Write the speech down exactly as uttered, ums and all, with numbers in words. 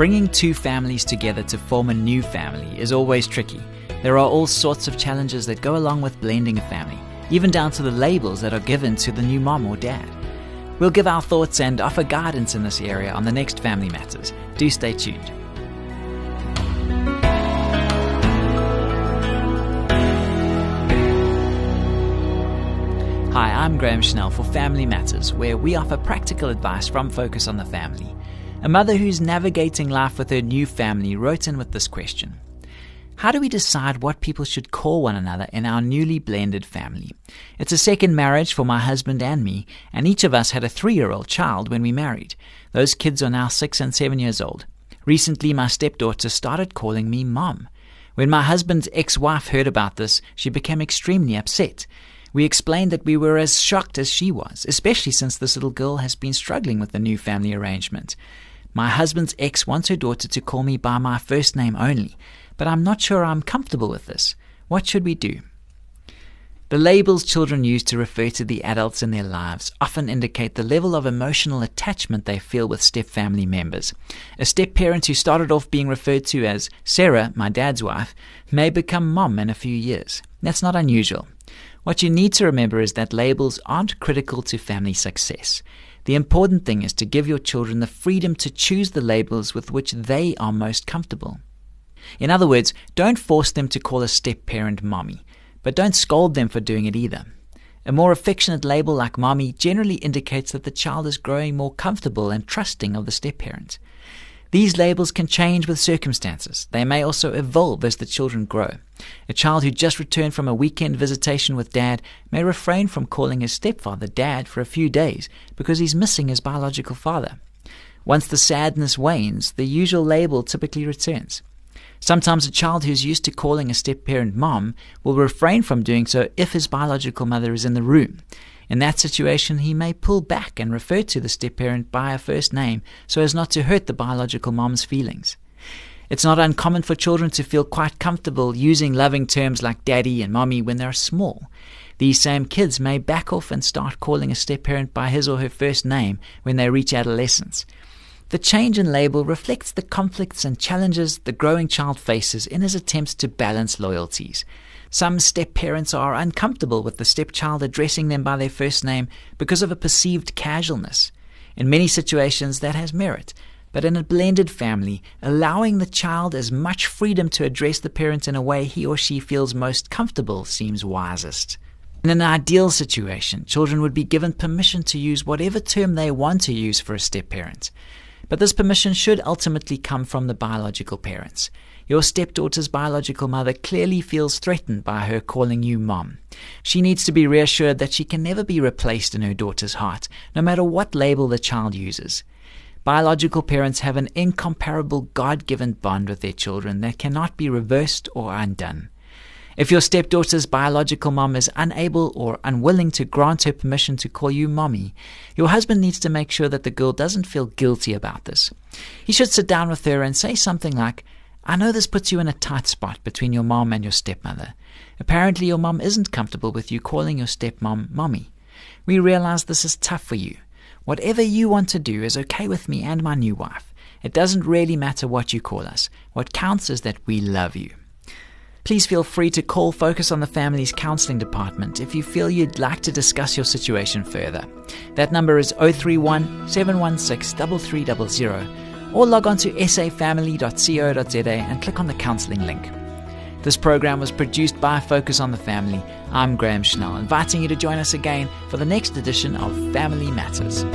Bringing two families together to form a new family is always tricky. There are all sorts of challenges that go along with blending a family, even down to the labels that are given to the new mom or dad. We'll give our thoughts and offer guidance in this area on the next Family Matters. Do stay tuned. Hi, I'm Graham Schnell for Family Matters, where we offer practical advice from Focus on the Family. A mother who's navigating life with her new family wrote in with this question. How do we decide what people should call one another in our newly blended family? It's a second marriage for my husband and me, and each of us had a three-year-old child when we married. Those kids are now six and seven years old. Recently, my stepdaughter started calling me Mom. When my husband's ex-wife heard about this, she became extremely upset. We explained that we were as shocked as she was, especially since this little girl has been struggling with the new family arrangement. My husband's ex wants her daughter to call me by my first name only, but I'm not sure I'm comfortable with this. What should we do? The labels children use to refer to the adults in their lives often indicate the level of emotional attachment they feel with step-family members. A step-parent who started off being referred to as Sarah, my dad's wife, may become Mom in a few years. That's not unusual. What you need to remember is that labels aren't critical to family success. The important thing is to give your children the freedom to choose the labels with which they are most comfortable. In other words, don't force them to call a step-parent Mommy, but don't scold them for doing it either. A more affectionate label like Mommy generally indicates that the child is growing more comfortable and trusting of the step-parent. These labels can change with circumstances. They may also evolve as the children grow. A child who just returned from a weekend visitation with Dad may refrain from calling his stepfather Dad for a few days because he's missing his biological father. Once the sadness wanes, the usual label typically returns. Sometimes a child who's used to calling a step-parent Mom will refrain from doing so if his biological mother is in the room. In that situation, he may pull back and refer to the step-parent by her first name so as not to hurt the biological mom's feelings. It's not uncommon for children to feel quite comfortable using loving terms like Daddy and Mommy when they're small. These same kids may back off and start calling a step-parent by his or her first name when they reach adolescence. The change in label reflects the conflicts and challenges the growing child faces in his attempts to balance loyalties. Some step-parents are uncomfortable with the stepchild addressing them by their first name because of a perceived casualness. In many situations, that has merit, but in a blended family, allowing the child as much freedom to address the parent in a way he or she feels most comfortable seems wisest. In an ideal situation, children would be given permission to use whatever term they want to use for a step-parent. But this permission should ultimately come from the biological parents. Your stepdaughter's biological mother clearly feels threatened by her calling you Mom. She needs to be reassured that she can never be replaced in her daughter's heart, no matter what label the child uses. Biological parents have an incomparable God-given bond with their children that cannot be reversed or undone. If your stepdaughter's biological mom is unable or unwilling to grant her permission to call you Mommy, your husband needs to make sure that the girl doesn't feel guilty about this. He should sit down with her and say something like, I know this puts you in a tight spot between your mom and your stepmother. Apparently your mom isn't comfortable with you calling your stepmom Mommy. We realize this is tough for you. Whatever you want to do is okay with me and my new wife. It doesn't really matter what you call us. What counts is that we love you. Please feel free to call Focus on the Family's Counselling Department if you feel you'd like to discuss your situation further. That number is oh three one, seven one six, three three zero zero or log on to s a family dot co dot z a and click on the counselling link. This program was produced by Focus on the Family. I'm Graham Schnell, inviting you to join us again for the next edition of Family Matters.